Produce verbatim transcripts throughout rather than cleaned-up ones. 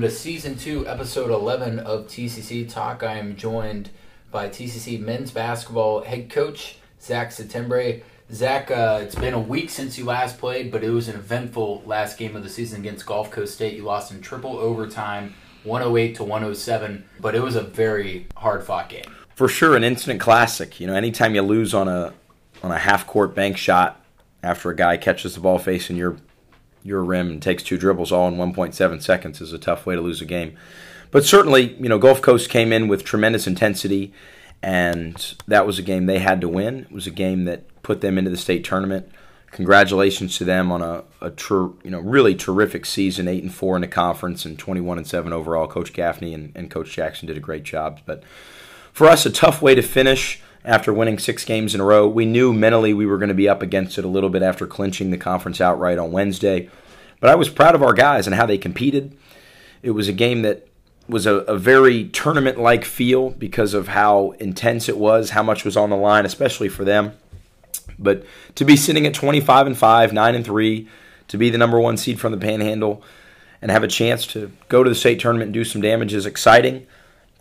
welcome to Season two, Episode eleven of T C C Talk. I am joined by T C C Men's Basketball Head Coach Zach Settembre. Zach, uh, it's been a week since you last played, but it was an eventful last game of the season against Gulf Coast State. You lost in triple overtime, one oh eight to one oh seven, but it was a very hard-fought game. For sure, an instant classic. You know, anytime you lose on a on a half-court bank shot after a guy catches the ball facing your your rim and takes two dribbles all in one point seven seconds is a tough way to lose a game. But certainly, you know, Gulf Coast came in with tremendous intensity, and that was a game they had to win. It was a game that put them into the state tournament. Congratulations to them on a, a ter- you know, really terrific season, eight and four in the conference and twenty-one and seven overall. Coach Gaffney and, and Coach Jackson did a great job. But for us, a tough way to finish after winning six games in a row. We knew mentally we were going to be up against it a little bit after clinching the conference outright on Wednesday. But I was proud of our guys and how they competed. It was a game that was a, a very tournament-like feel because of how intense it was, how much was on the line, especially for them. But to be sitting at twenty-five and five, nine and three, to be the number one seed from the Panhandle and have a chance to go to the state tournament and do some damage is exciting.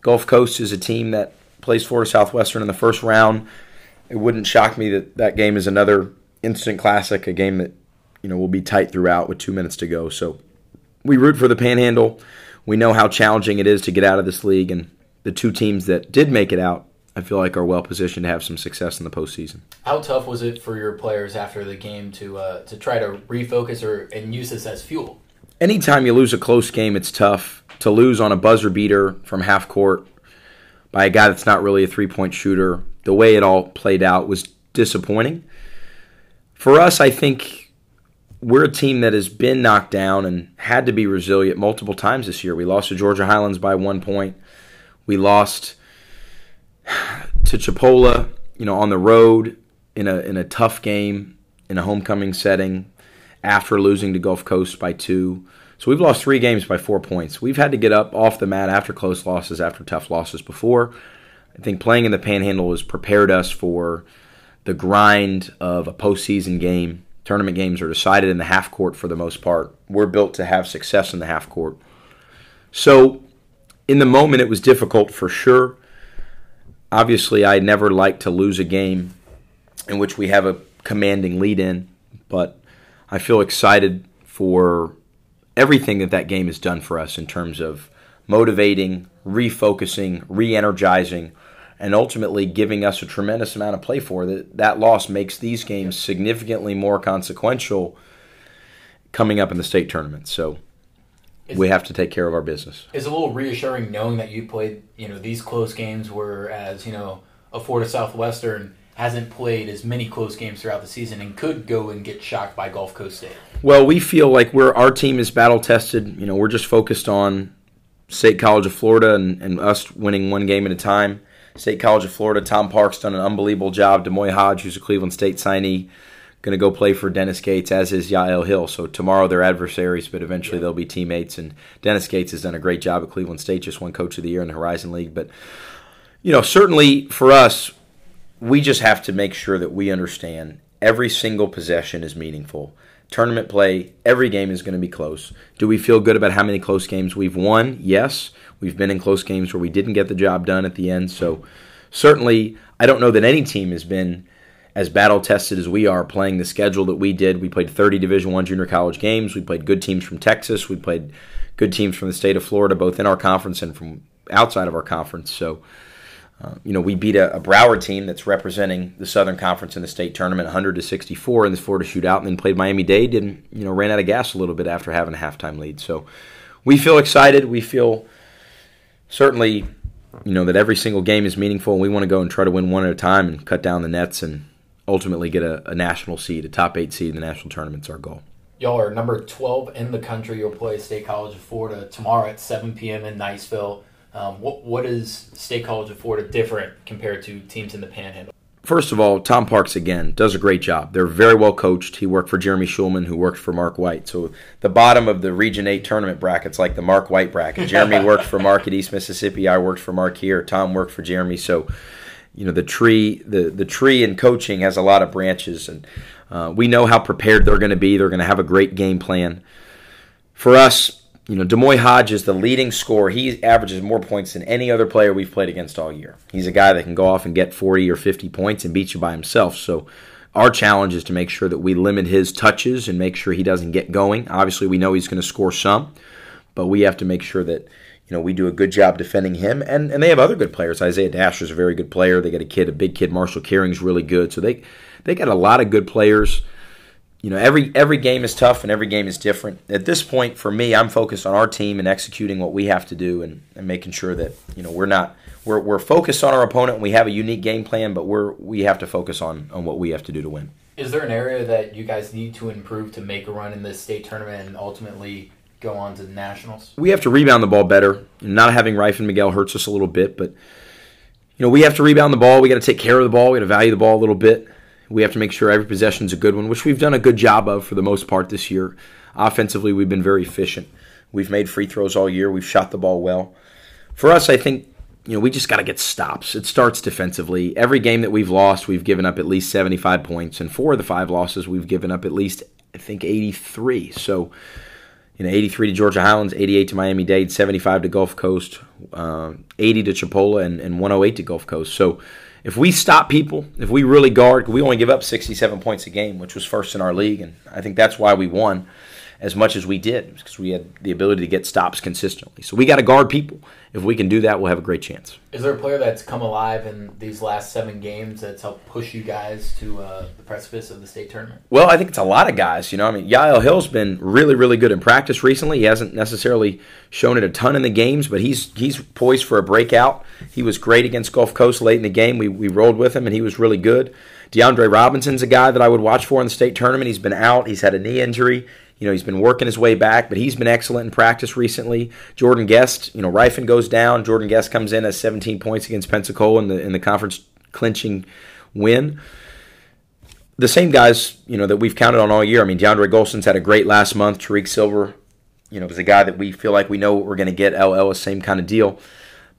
Gulf Coast is a team that plays Florida Southwestern in the first round. It wouldn't shock me that that game is another instant classic, a game that, you know, will be tight throughout with two minutes to go. So we root for the Panhandle. We know how challenging it is to get out of this league, and the two teams that did make it out I feel like are well positioned to have some success in the postseason. How tough was it for your players after the game to uh, to try to refocus or and use this as fuel? Anytime you lose a close game, it's tough. To lose on a buzzer beater from half court by a guy that's not really a three-point shooter, the way it all played out was disappointing. For us, I think we're a team that has been knocked down and had to be resilient multiple times this year. We lost to Georgia Highlands by one point. We lost to Chipola, you know, on the road in a in a tough game, in a homecoming setting, after losing to Gulf Coast by two. So we've lost three games by four points. We've had to get up off the mat after close losses, after tough losses before. I think playing in the Panhandle has prepared us for the grind of a postseason game. Tournament games are decided in the half court for the most part. We're built to have success in the half court. So in the moment, it was difficult for sure. Obviously, I never like to lose a game in which we have a commanding lead in, but I feel excited for everything that that game has done for us in terms of motivating, refocusing, re-energizing, and ultimately giving us a tremendous amount of play for. That that loss makes these games significantly more consequential coming up in the state tournament. So Is, we have to take care of our business. It's a little reassuring knowing that you played, you know, these close games, whereas, you know, a Florida Southwestern hasn't played as many close games throughout the season and could go and get shocked by Gulf Coast State. Well, we feel like we're our team is battle tested. You know, we're just focused on State College of Florida and, and us winning one game at a time. State College of Florida, Tom Park's done an unbelievable job. DeMoy Hodge, who's a Cleveland State signee, going to go play for Dennis Gates, as is Yael Hill. So tomorrow they're adversaries, but eventually yeah. they'll be teammates. And Dennis Gates has done a great job at Cleveland State, just won Coach of the Year in the Horizon League. But, you know, certainly for us, we just have to make sure that we understand every single possession is meaningful. Tournament play, every game is going to be close. Do we feel good about how many close games we've won? Yes. We've been in close games where we didn't get the job done at the end. So certainly I don't know that any team has been as battle-tested as we are playing the schedule that we did. We played thirty Division I junior college games. We played good teams from Texas. We played good teams from the state of Florida, both in our conference and from outside of our conference. So, uh, you know, we beat a, a Broward team that's representing the Southern Conference in the state tournament, one hundred to sixty-four in the Florida shootout, and then played Miami-Dade and, you know, ran out of gas a little bit after having a halftime lead. So we feel excited. We feel certainly, you know, that every single game is meaningful, and we want to go and try to win one at a time and cut down the nets and ultimately get a, a national seed, a top eight seed in the national tournament's our goal. Y'all are number twelve in the country. You'll play State College of Florida tomorrow at seven p.m. in Niceville. Um, what, what is State College of Florida different compared to teams in the Panhandle? First of all, Tom Parks, again, does a great job. They're very well coached. He worked for Jeremy Schulman, who worked for Mark White. So the bottom of the Region eight tournament bracket's like the Mark White bracket. Jeremy worked for Mark at East Mississippi. I worked for Mark here. Tom worked for Jeremy. So, you know, the tree the, the tree in coaching has a lot of branches, and uh, we know how prepared they're going to be. They're going to have a great game plan. For us, You know, DeMoy Hodge is the leading scorer. He averages more points than any other player we've played against all year. He's a guy that can go off and get forty or fifty points and beat you by himself. So our challenge is to make sure that we limit his touches and make sure he doesn't get going. Obviously, we know he's going to score some, but we have to make sure that, you know, we do a good job defending him. And, and they have other good players. Isaiah Dasher is a very good player. They got a kid, a big kid. Marshall Kering is really good. So they they got a lot of good players. You know, every every game is tough and every game is different. At this point, for me, I'm focused on our team and executing what we have to do and, and making sure that, you know, we're not we're we're focused on our opponent and we have a unique game plan, but we're we have to focus on, on what we have to do to win. Is there an area that you guys need to improve to make a run in this state tournament and ultimately go on to the nationals? We have to rebound the ball better. Not having Rife and Miguel hurts us a little bit, but you know, we have to rebound the ball, we gotta take care of the ball, we gotta value the ball a little bit. We have to make sure every possession's a good one, which we've done a good job of for the most part this year. Offensively, we've been very efficient. We've made free throws all year. We've shot the ball well. For us, I think, you know, we just got to get stops. It starts defensively. Every game that we've lost, we've given up at least seventy-five points. And four of the five losses, we've given up at least, I think, eighty-three. So, you know, eighty-three to Georgia Highlands, eighty-eight to Miami-Dade, seventy-five to Gulf Coast, um, eighty to Chipola, and, and one oh eight to Gulf Coast. So, if we stop people, if we really guard, we only give up sixty-seven points a game, which was first in our league, and I think that's why we won as much as we did, because we had the ability to get stops consistently. So we got to guard people. If we can do that, we'll have a great chance. Is there a player that's come alive in these last seven games that's helped push you guys to uh, the precipice of the state tournament? Well, I think it's a lot of guys. You know, I mean, Yael Hill's been really, really good in practice recently. He hasn't necessarily shown it a ton in the games, but he's he's poised for a breakout. He was great against Gulf Coast late in the game. We we rolled with him, and he was really good. DeAndre Robinson's a guy that I would watch for in the state tournament. He's been out. He's had a knee injury. You know, he's been working his way back, but he's been excellent in practice recently. Jordan Guest, you know, Rifen goes down. Jordan Guest comes in, has seventeen points against Pensacola in the in the conference clinching win. The same guys, you know, that we've counted on all year. I mean, DeAndre Golson's had a great last month. Tariq Silver, you know, was a guy that we feel like we know what we're going to get. L L, same kind of deal.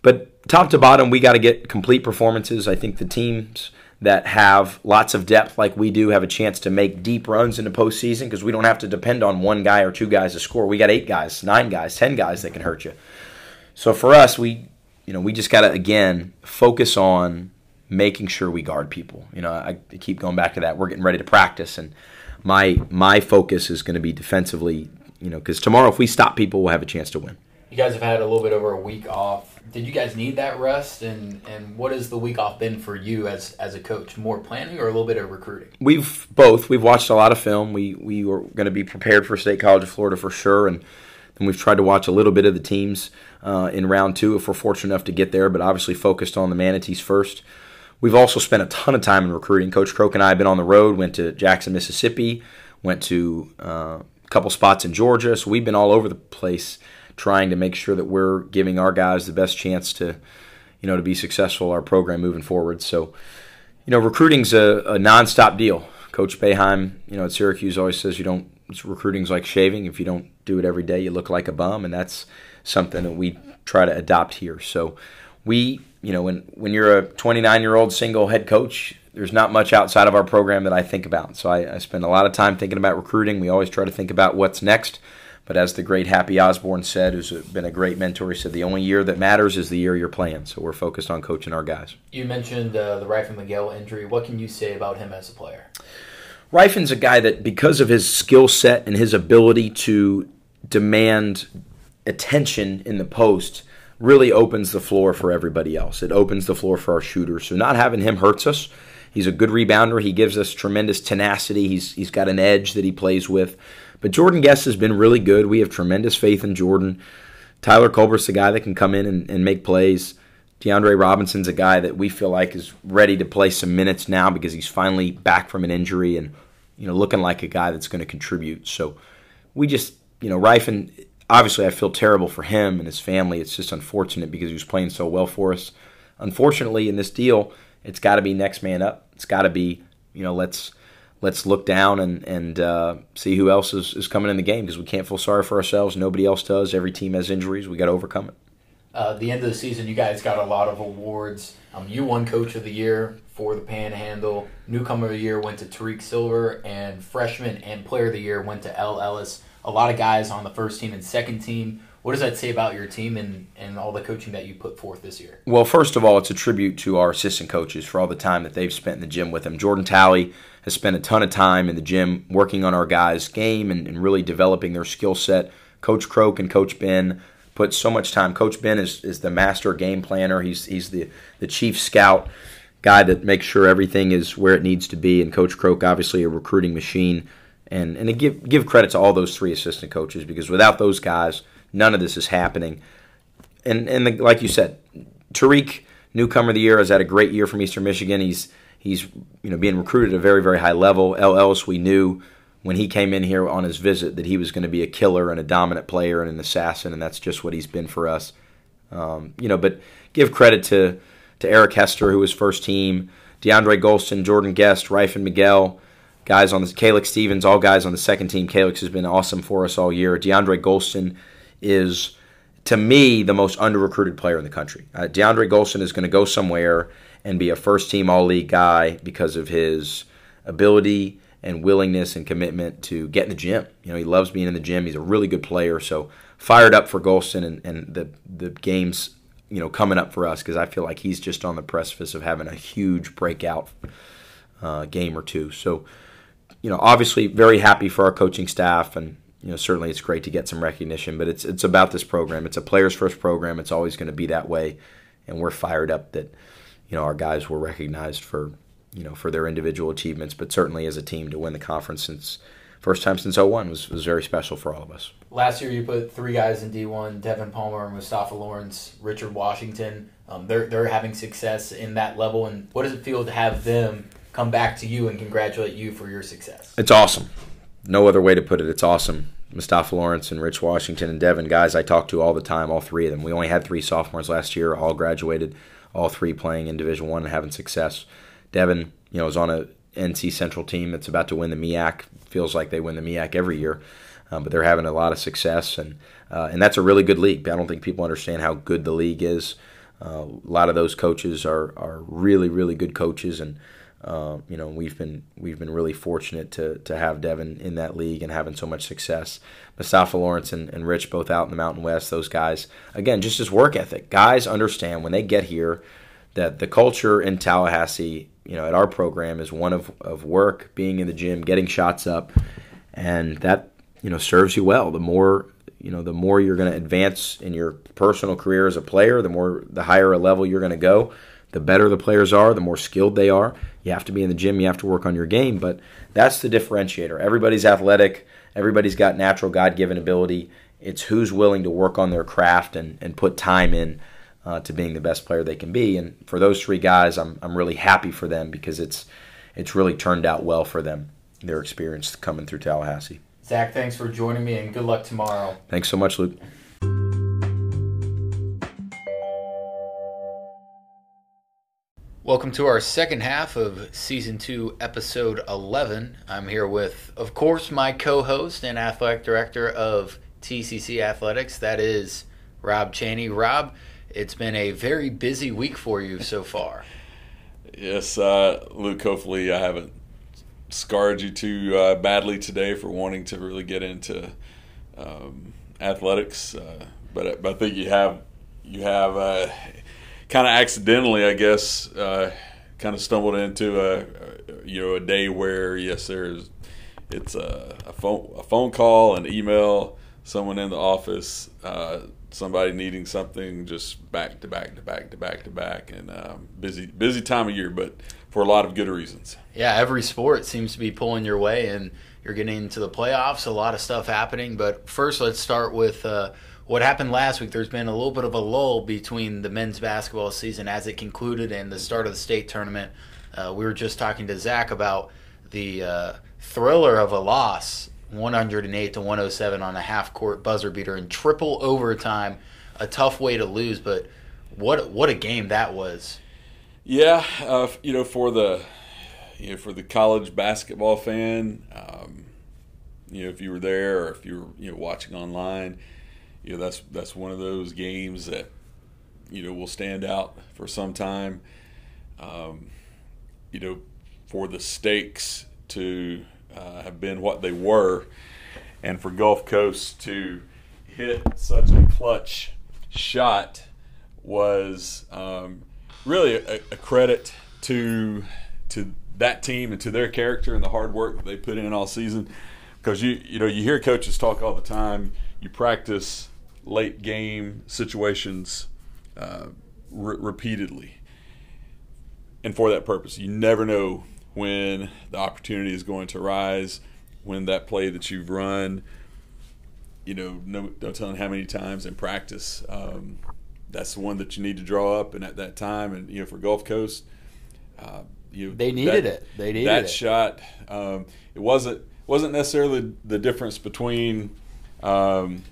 But top to bottom, we got to get complete performances. I think the teams that have lots of depth like we do have a chance to make deep runs in the postseason because we don't have to depend on one guy or two guys to score. We got eight guys, nine guys, ten guys that can hurt you. So for us, we you know, we just got to, again, focus on making sure we guard people. You know, I keep going back to that. We're getting ready to practice, and my my focus is going to be defensively, you know, because tomorrow if we stop people, we'll have a chance to win. You guys have had a little bit over a week off. Did you guys need that rest, and, and what has the week off been for you as as a coach? More planning or a little bit of recruiting? We've both. We've watched a lot of film. We we were going to be prepared for State College of Florida for sure, and then we've tried to watch a little bit of the teams uh, in round two if we're fortunate enough to get there, but obviously focused on the Manatees first. We've also spent a ton of time in recruiting. Coach Croak and I have been on the road, went to Jackson, Mississippi, went to uh, a couple spots in Georgia, so we've been all over the place trying to make sure that we're giving our guys the best chance to, you know, to be successful in our program moving forward. So, you know, recruiting's a, a nonstop deal. Coach Boeheim, you know, at Syracuse always says you don't. Recruiting's like shaving. If you don't do it every day, you look like a bum, and that's something that we try to adopt here. So, we, you know, when when you're a twenty-nine-year-old single head coach, there's not much outside of our program that I think about. So I, I spend a lot of time thinking about recruiting. We always try to think about what's next. But as the great Happy Osborne said, who's been a great mentor, he said the only year that matters is the year you're playing. So we're focused on coaching our guys. You mentioned uh, the Rifen Miguel injury. What can you say about him as a player? Rifen's a guy that, because of his skill set and his ability to demand attention in the post, really opens the floor for everybody else. It opens the floor for our shooters. So not having him hurts us. He's a good rebounder. He gives us tremendous tenacity. He's He's got an edge that he plays with. But Jordan Guest has been really good. We have tremendous faith in Jordan. Tyler Culber's the guy that can come in and, and make plays. DeAndre Robinson's a guy that we feel like is ready to play some minutes now because he's finally back from an injury and, you know, looking like a guy that's going to contribute. So we just, you know, Rifen, obviously I feel terrible for him and his family. It's just unfortunate because he was playing so well for us. Unfortunately, in this deal, it's got to be next man up. It's got to be, you know, let's Let's look down and, and uh, see who else is, is coming in the game because we can't feel sorry for ourselves. Nobody else does. Every team has injuries. We got to overcome it. Uh, at the end of the season, you guys got a lot of awards. Um, you won Coach of the Year for the Panhandle. Newcomer of the Year went to Tariq Silver, and Freshman and Player of the Year went to L. Ellis. a lot of guys on the first team and second team. What does that say about your team and, and all the coaching that you put forth this year? Well, first of all, it's a tribute to our assistant coaches for all the time that they've spent in the gym with them. Jordan Talley has spent a ton of time in the gym working on our guys' game and, and really developing their skill set. Coach Croak and Coach Ben put so much time. Coach Ben is, is the master game planner. He's he's the, the chief scout guy that makes sure everything is where it needs to be. And Coach Croak, obviously, a recruiting machine. And, and to give, give credit to all those three assistant coaches, because without those guys, none of this is happening. And and the, like you said, Tariq, newcomer of the year, has had a great year from Eastern Michigan. He's he's you know being recruited at a very, very high level. L. Ellis, we knew when he came in here on his visit that he was going to be a killer and a dominant player and an assassin, and that's just what he's been for us. Um, you know, but give credit to to Eric Hester, who was first team, DeAndre Golson, Jordan Guest, Rife and Miguel. Guys on the Calix Stevens, all guys on the second team. Calix has been awesome for us all year. DeAndre Golson is, to me, the most under-recruited player in the country. Uh, DeAndre Golson is going to go somewhere and be a first-team All-League guy because of his ability and willingness and commitment to get in the gym. You know, he loves being in the gym. He's a really good player, so fired up for Golson and, and the, the games, you know, coming up for us, because I feel like he's just on the precipice of having a huge breakout uh, game or two. So, you know, obviously very happy for our coaching staff, and you know, certainly it's great to get some recognition, but it's it's about this program. It's a players first program. It's always going to be that way, and we're fired up that, you know, our guys were recognized for, you know, for their individual achievements, but certainly as a team to win the conference since first time since oh one was was very special for all of us. Last year you put three guys in D one, Devin Palmer, Mustafa Lawrence, Richard Washington. Um, they're they're having success in that level, and what does it feel to have them come back to you and congratulate you for your success? It's awesome. No other way to put it. It's awesome. Mustafa Lawrence and Rich Washington and Devin, guys I talk to all the time, all three of them. We only had three sophomores last year, all graduated, all three playing in Division One and having success. Devin, you know, is on a N C Central team that's about to win the M E A C. Feels like they win the M E A C every year, um, but they're having a lot of success, and uh, and that's a really good league. I don't think people understand how good the league is. Uh, a lot of those coaches are are really, really good coaches, and Uh, you know, we've been we've been really fortunate to to have Devin in that league and having so much success. Mustafa Lawrence and, and Rich both out in the Mountain West. Those guys, again, just his work ethic. Guys understand when they get here that the culture in Tallahassee, you know, at our program is one of, of work, being in the gym, getting shots up, and that, you know, serves you well. The more, you know, the more you're going to advance in your personal career as a player, the more the higher a level you're going to go. The better the players are, the more skilled they are. You have to be in the gym. You have to work on your game. But that's the differentiator. Everybody's athletic. Everybody's got natural God-given ability. It's who's willing to work on their craft and, and put time in uh, to being the best player they can be. And for those three guys, I'm I'm really happy for them because it's it's really turned out well for them, their experience coming through Tallahassee. Zach, thanks for joining me, and good luck tomorrow. Thanks so much, Luke. Welcome to our second half of Season two, Episode eleven. I'm here with, of course, my co-host and Athletic Director of T C C Athletics. That is Rob Chaney. Rob, it's been a very busy week for you so far. Yes, uh, Luke, hopefully I haven't scarred you too uh, badly today for wanting to really get into um, athletics. Uh, but, but I think you have... You have uh, kind of accidentally, I guess, uh, kind of stumbled into a, you know, a day where, yes, there's, it's a, a phone, a phone call, an email, someone in the office, uh, somebody needing something, just back to back to back to back to back, and um, busy, busy time of year, but for a lot of good reasons. Yeah, every sport seems to be pulling your way, and you're getting into the playoffs. A lot of stuff happening, but first, let's start with. Uh, What happened last week, there's been a little bit of a lull between the men's basketball season as it concluded and the start of the state tournament. Uh, we were just talking to Zach about the uh, thriller of a loss, one oh eight to one oh seven on a half-court buzzer beater in triple overtime. A tough way to lose, but what what a game that was. Yeah, uh, you know, for the you know, for the college basketball fan, um, you know, if you were there or if you were you know watching online. You know, that's that's one of those games that, you know, will stand out for some time. Um, you know, for the stakes to uh, have been what they were, and for Gulf Coast to hit such a clutch shot was um, really a, a credit to to that team and to their character and the hard work that they put in all season. Because you you know you hear coaches talk all the time. You practice late game situations uh, re- repeatedly, and for that purpose, you never know when the opportunity is going to arise, when that play that you've run, you know, no, no telling how many times in practice, um, that's the one that you need to draw up. And at that time, and you know, for Gulf Coast, uh, you they needed that, it. They needed that it. shot. Um, it wasn't wasn't necessarily the difference between um,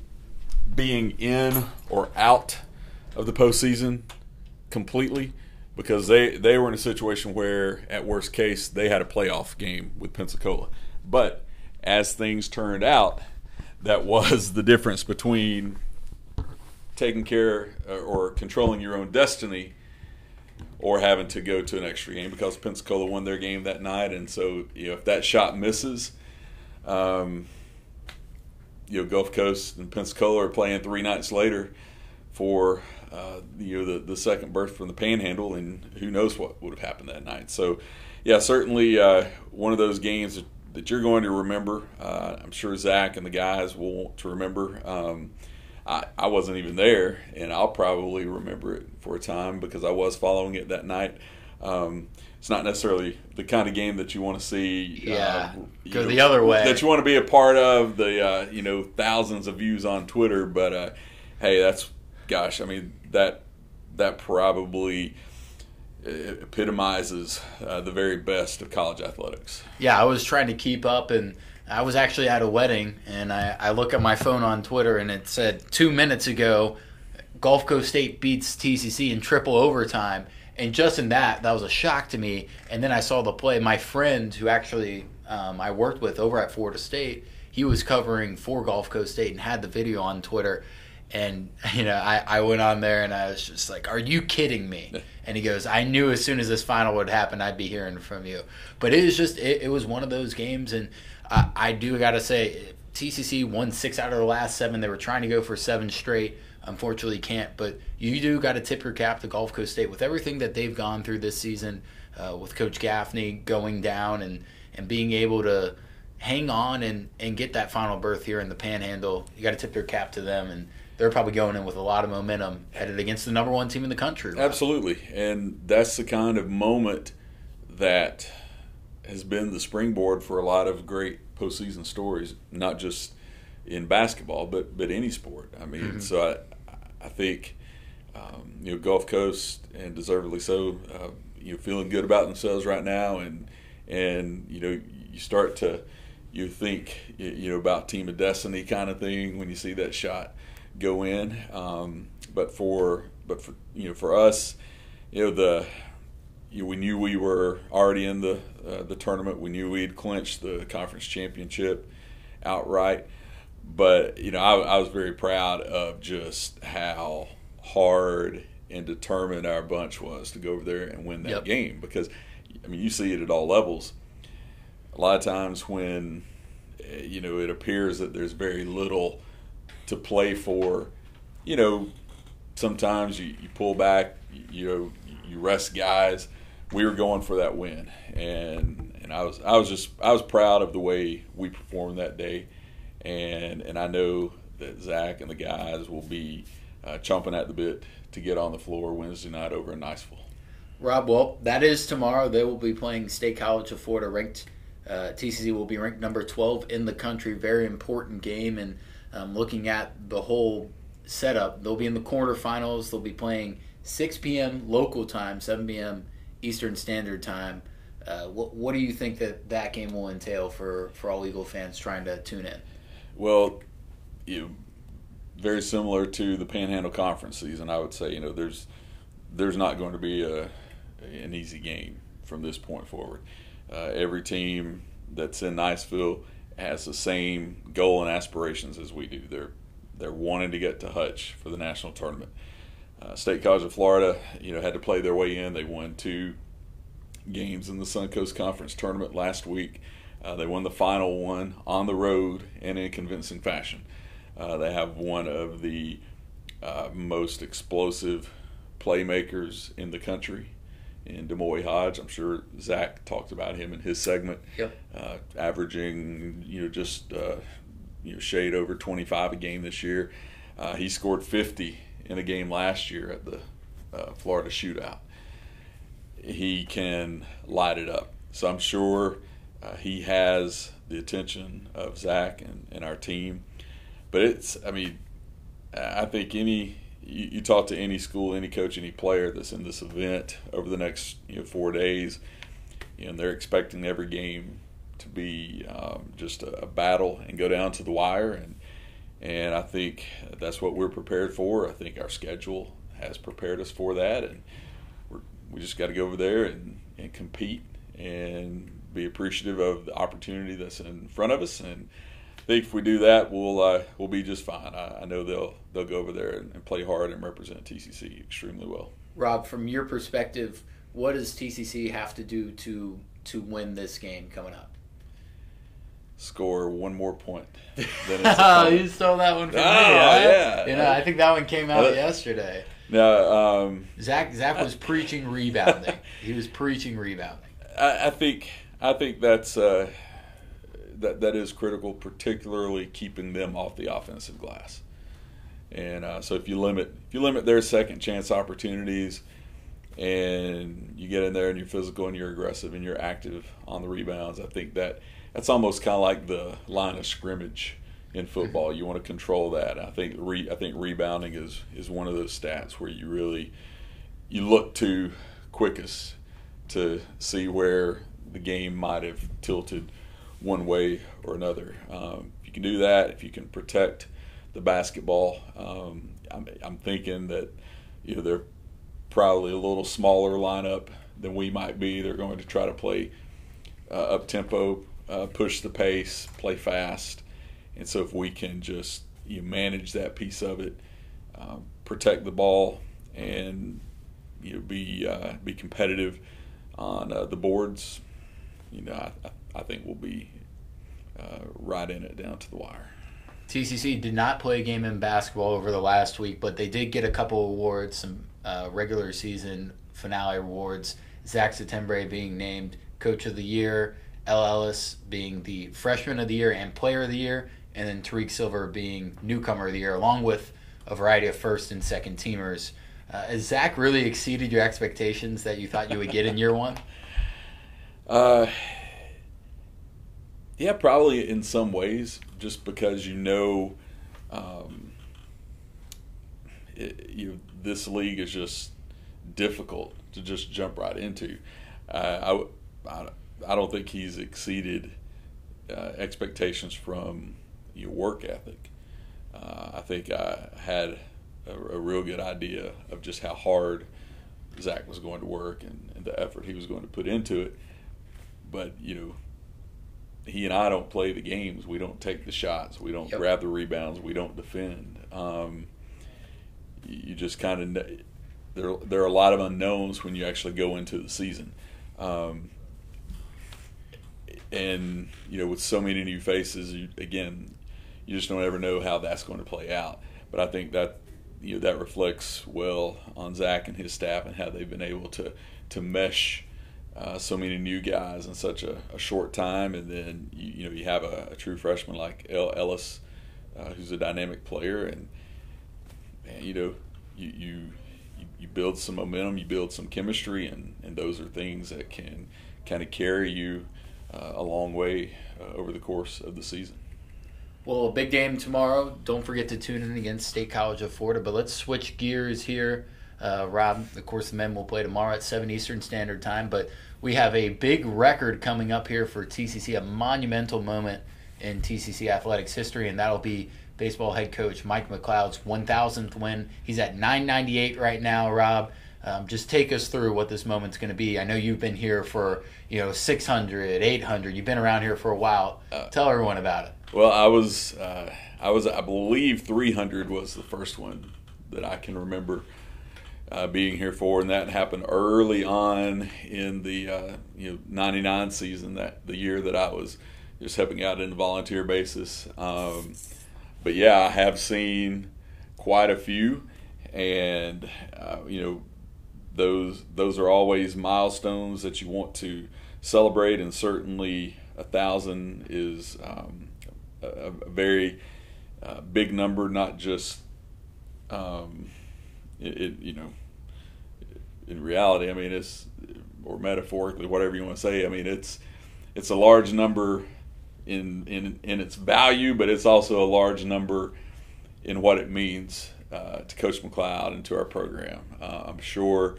being in or out of the postseason completely. Because they, they were in a situation where, at worst case, they had a playoff game with Pensacola. But as things turned out, that was the difference between taking care or controlling your own destiny or having to go to an extra game, because Pensacola won their game that night. And so, you know, if that shot misses, um, you know, Gulf Coast and Pensacola are playing three nights later for – Uh, you know, the, the second berth from the Panhandle, and who knows what would have happened that night. So, yeah, certainly uh, one of those games that, that you're going to remember. Uh, I'm sure Zach and the guys will want to remember. Um, I, I wasn't even there, and I'll probably remember it for a time because I was following it that night. Um, it's not necessarily the kind of game that you want to see. Yeah, uh, go know, the other way. That you want to be a part of, the, uh, you know, thousands of views on Twitter. But, uh, hey, that's, gosh, I mean, That that probably epitomizes uh, the very best of college athletics. Yeah, I was trying to keep up, and I was actually at a wedding, and I, I look at my phone on Twitter, and it said two minutes ago, Gulf Coast State beats T C C in triple overtime. And just in that, that was a shock to me. And then I saw the play. My friend, who actually um, I worked with over at Florida State, he was covering for Gulf Coast State and had the video on Twitter. And, you know, I, I went on there and I was just like, are you kidding me? And he goes, I knew as soon as this final would happen, I'd be hearing from you. But it was just, it, it was one of those games. And I, I do got to say, T C C won six out of the last seven. They were trying to go for seven straight. Unfortunately, can't. But you do got to tip your cap to Gulf Coast State with everything that they've gone through this season, uh, with Coach Gaffney going down and, and being able to hang on and, and get that final berth here in the Panhandle. You got to tip your cap to them. And they're probably going in with a lot of momentum, headed against the number one team in the country. Right? Absolutely. And that's the kind of moment that has been the springboard for a lot of great postseason stories, not just in basketball, but but any sport. I mean, mm-hmm. so I, I think, um, you know, Gulf Coast, and deservedly so, uh, you know, feeling good about themselves right now. And, and you know, you start to you think, you know, about Team of Destiny kind of thing when you see that shot go in, um, but for but for you know for us, you know the you know, we knew we were already in the uh, the tournament. We knew we had clinched the conference championship outright. But you know I, I was very proud of just how hard and determined our bunch was to go over there and win that yep. game. Because I mean you see it at all levels. A lot of times when you know it appears that there's very little to play for, you know, sometimes you, you pull back, you, you know, you rest guys. We were going for that win, and and I was I was just I was proud of the way we performed that day, and and I know that Zach and the guys will be uh, chomping at the bit to get on the floor Wednesday night over in Niceville. Rob, well, that is tomorrow. They will be playing State College of Florida, ranked uh, T C C will be ranked number twelve in the country. Very important game. And Um, looking at the whole setup, they'll be in the quarterfinals. They'll be playing six p.m. local time, seven p.m. Eastern Standard Time. Uh, what, what do you think that that game will entail for, for all Eagle fans trying to tune in? Well, you know, very similar to the Panhandle Conference season, I would say. You know, there's there's not going to be a an easy game from this point forward. Uh, every team that's in Niceville has the same goal and aspirations as we do. They're they're wanting to get to Hutch for the national tournament. Uh, State College of Florida, you know, had to play their way in. They won two games in the Suncoast Conference tournament last week. Uh, they won the final one on the road and in convincing fashion. Uh, they have one of the uh, most explosive playmakers in the country in DeMoy Hodge. I'm sure Zach talked about him in his segment. Yep. Uh, averaging, you know, just uh, you know, shade over twenty-five a game this year. Uh, he scored fifty in a game last year at the uh, Florida Shootout. He can light it up. So I'm sure uh, he has the attention of Zach and, and our team. But it's, I mean, I think any you, you talk to any school, any coach, any player that's in this event over the next you know four days, you know, and they're expecting every game to be um, just a, a battle and go down to the wire. And and I think that's what we're prepared for. I think our schedule has prepared us for that. And we're, we just got to go over there and, and compete and be appreciative of the opportunity that's in front of us. And I think if we do that, we'll uh, we'll be just fine. I, I know they'll they'll go over there and, and play hard and represent T C C extremely well. Rob, from your perspective, what does T C C have to do to to win this game coming up? Score one more point. You stole that one from oh, me. Right? Yeah, you know, I, I think that one came out uh, yesterday. No, um, Zach Zach was I, preaching rebounding. He was preaching rebounding. I, I think I think that's. Uh, That that is critical, particularly keeping them off the offensive glass. And uh, so if you limit if you limit their second chance opportunities, and you get in there and you're physical and you're aggressive and you're active on the rebounds, I think that that's almost kind of like the line of scrimmage in football. You want to control that. I think re, I think rebounding is is one of those stats where you really you look to quickest to see where the game might have tilted one way or another. Um, if you can do that, if you can protect the basketball, um, I'm, I'm thinking that you know they're probably a little smaller lineup than we might be. They're going to try to play uh, up tempo, uh, push the pace, play fast, and so if we can just you know, manage that piece of it, um, protect the ball, and you know be uh, be competitive on uh, the boards, you know. I, I I think we'll be uh, right in it down to the wire. T C C did not play a game in basketball over the last week, but they did get a couple awards, some uh, regular season finale awards, Zach Settembre being named Coach of the Year, L. Ellis being the Freshman of the Year and Player of the Year, and then Tariq Silver being Newcomer of the Year, along with a variety of first and second teamers. Uh, has Zach really exceeded your expectations that you thought you would get in year one? Uh. Yeah, probably in some ways, just because you know, um, it, you this league is just difficult to just jump right into. Uh, I, I, I don't think he's exceeded uh, expectations from your work ethic. Uh, I think I had a, a real good idea of just how hard Zach was going to work and, and the effort he was going to put into it, but you know. He and I don't play the games. We don't take the shots. We don't yep. grab the rebounds. We don't defend. Um, you just kind of there. There are a lot of unknowns when you actually go into the season, um, and you know with so many new faces, you, again, you just don't ever know how that's going to play out. But I think that you know that reflects well on Zach and his staff and how they've been able to to mesh. Uh, so many new guys in such a, a short time, and then you, you know you have a, a true freshman like L. Ellis, uh, who's a dynamic player, and, and you know you, you you build some momentum, you build some chemistry, and, and those are things that can kind of carry you uh, a long way uh, over the course of the season. Well, a big game tomorrow. Don't forget to tune in against State College of Florida. But let's switch gears here. Uh, Rob, of course, the men will play tomorrow at seven Eastern Standard Time, but we have a big record coming up here for T C C, a monumental moment in T C C athletics history, and that'll be baseball head coach Mike McLeod's one thousandth win. He's at nine ninety-eight right now, Rob. Um, just take us through what this moment's going to be. I know you've been here for, you know, six hundred, eight hundred. You've been around here for a while. Uh, Tell everyone about it. Well, I was, uh, I was, I believe three hundred was the first one that I can remember. uh, being here for, and that happened early on in the uh, you know ninety-nine season, that the year that I was just helping out on a volunteer basis. Um, but yeah, I have seen quite a few, and uh, you know those those are always milestones that you want to celebrate, and certainly a thousand is um, a, a very uh, big number, not just um, it, it, you know in reality. I mean, it's, or metaphorically, whatever you want to say. I mean, it's it's a large number in in in its value, but it's also a large number in what it means uh, to Coach McLeod and to our program. Uh, I'm sure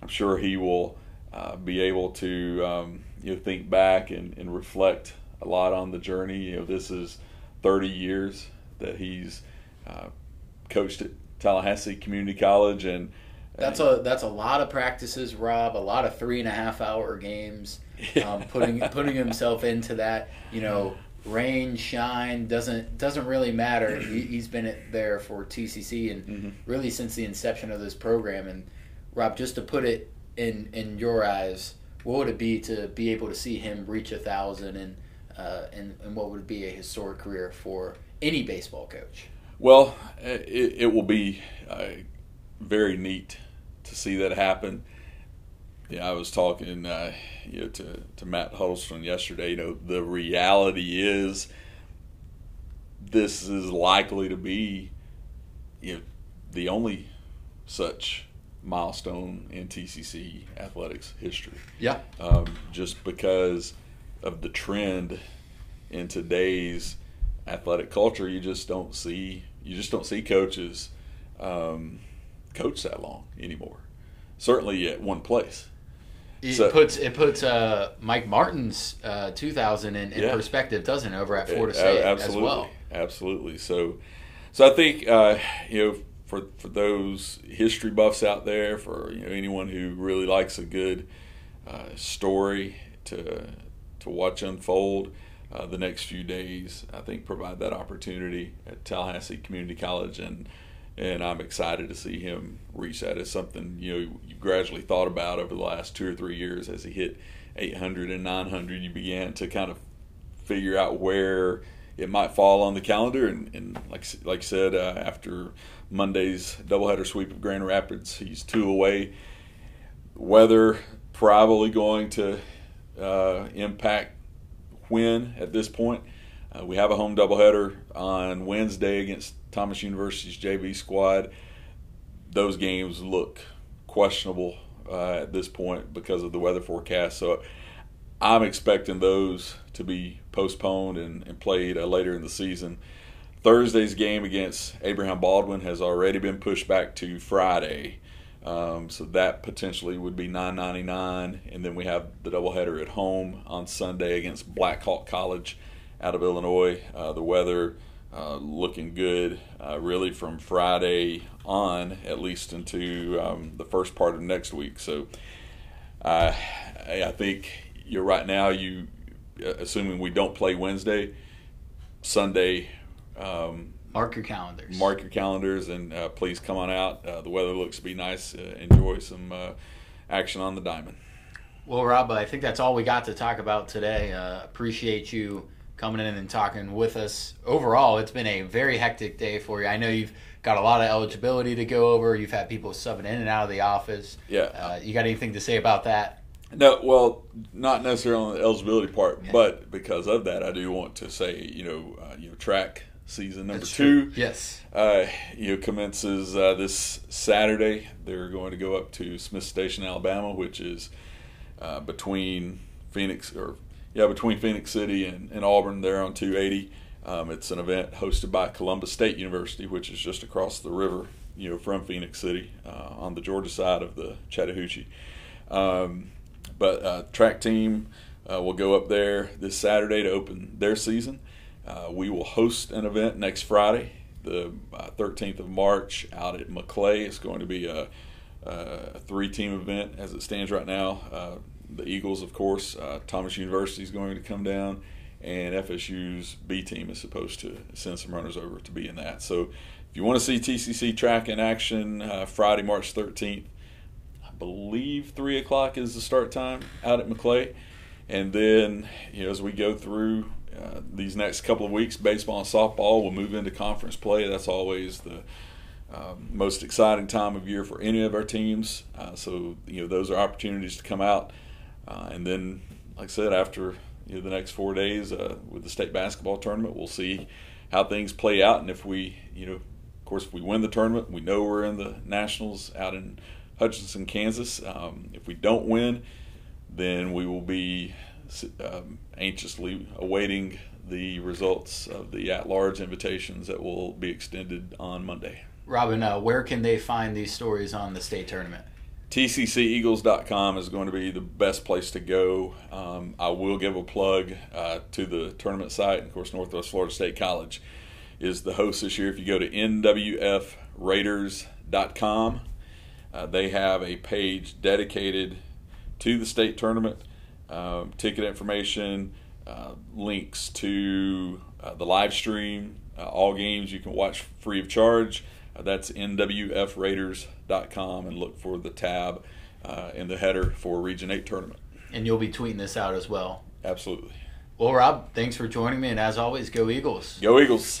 I'm sure he will uh, be able to um, you know think back and, and reflect a lot on the journey. You know, this is thirty years that he's uh, coached at Tallahassee Community College, and that's and, a that's a lot of practices, Rob. A lot of three and a half hour games. um, putting putting himself into that, you know, rain, shine, doesn't doesn't really matter. He, he's been there for T C C and mm-hmm. really since the inception of this program. And Rob, just to put it in in your eyes, what would it be to be able to see him reach a thousand, and uh, and and what would be a historic career for any baseball coach? Well, it, it will be uh, very neat to see that happen. Yeah, I was talking, uh, you know, to, to Matt Huddleston yesterday. You know, the reality is, this is likely to be, you know, the only such milestone in T C C athletics history. Yeah. Um, just because of the trend in today's athletic culture, you just don't see you just don't see coaches um, coach that long anymore. Certainly at one place. It so, puts it puts uh, Mike Martin's uh, two thousand in, in yeah. perspective, doesn't it, over at Florida State a- as well? Absolutely. So, so I think uh, you know for for those history buffs out there, for you know anyone who really likes a good uh, story to to watch unfold, uh, the next few days I think provide that opportunity at Tallahassee Community College, and. And I'm excited to see him reach that. It's something you know you gradually thought about over the last two or three years. As he hit eight hundred and nine hundred, you began to kind of figure out where it might fall on the calendar. And, and like like I said, uh, after Monday's doubleheader sweep of Grand Rapids, he's two away. Weather probably going to uh, impact when at this point. Uh, we have a home doubleheader on Wednesday against Thomas University's J V squad. Those games look questionable uh, at this point because of the weather forecast. So I'm expecting those to be postponed and, and played uh, later in the season. Thursday's game against Abraham Baldwin has already been pushed back to Friday. Um, so that potentially would be nine ninety-nine. And then we have the doubleheader at home on Sunday against Black Hawk College out of Illinois. Uh, the weather uh, looking good uh, really from Friday on, at least into um, the first part of next week. So uh, I think you're right now, you assuming we don't play Wednesday, Sunday. Um, mark your calendars. Mark your calendars and uh, please come on out. Uh, the weather looks to be nice. Uh, enjoy some uh, action on the diamond. Well, Rob, I think that's all we got to talk about today. Uh, appreciate you coming in and talking with us. Overall, it's been a very hectic day for you. I know you've got a lot of eligibility to go over. You've had people subbing in and out of the office. Yeah. Uh, you got anything to say about that? No, well, not necessarily on the eligibility part, yeah. but because of that, I do want to say, you know, uh, you know, track season number That's two. True. Yes. Uh, you know, commences uh, this Saturday. They're going to go up to Smith Station, Alabama, which is uh, between Phenix or Yeah, between Phenix City and, and Auburn there on two eighty. Um, it's an event hosted by Columbus State University, which is just across the river, you know, from Phenix City uh, on the Georgia side of the Chattahoochee. Um, but uh, track team uh, will go up there this Saturday to open their season. Uh, we will host an event next Friday, the uh, thirteenth of March, out at McClay. It's going to be a, a three-team event as it stands right now. Uh, The Eagles, of course, uh, Thomas University is going to come down, and F S U's B team is supposed to send some runners over to be in that. So if you want to see T C C track in action, uh, Friday, March thirteenth, I believe three o'clock is the start time out at McClay. And then, you know, as we go through uh, these next couple of weeks, baseball and softball will move into conference play. That's always the um, most exciting time of year for any of our teams. Uh, so, you know, those are opportunities to come out. Uh, and then, like I said, after you know, the next four days uh, with the state basketball tournament, we'll see how things play out. And if we, you know, of course, if we win the tournament, we know we're in the Nationals out in Hutchinson, Kansas. Um, if we don't win, then we will be um, anxiously awaiting the results of the at-large invitations that will be extended on Monday. Robin, uh, where can they find these stories on the state tournament? T C C Eagles dot com is going to be the best place to go. Um, I will give a plug uh, to the tournament site. Of course, Northwest Florida State College is the host this year. If you go to N W F Raiders dot com, uh, they have a page dedicated to the state tournament, um, ticket information, uh, links to uh, the live stream, uh, all games you can watch free of charge. Uh, that's N W F Raiders dot com, and look for the tab uh, in the header for Region eight tournament. And you'll be tweeting this out as well. Absolutely. Well, Rob, thanks for joining me, and as always, go Eagles. Go Eagles.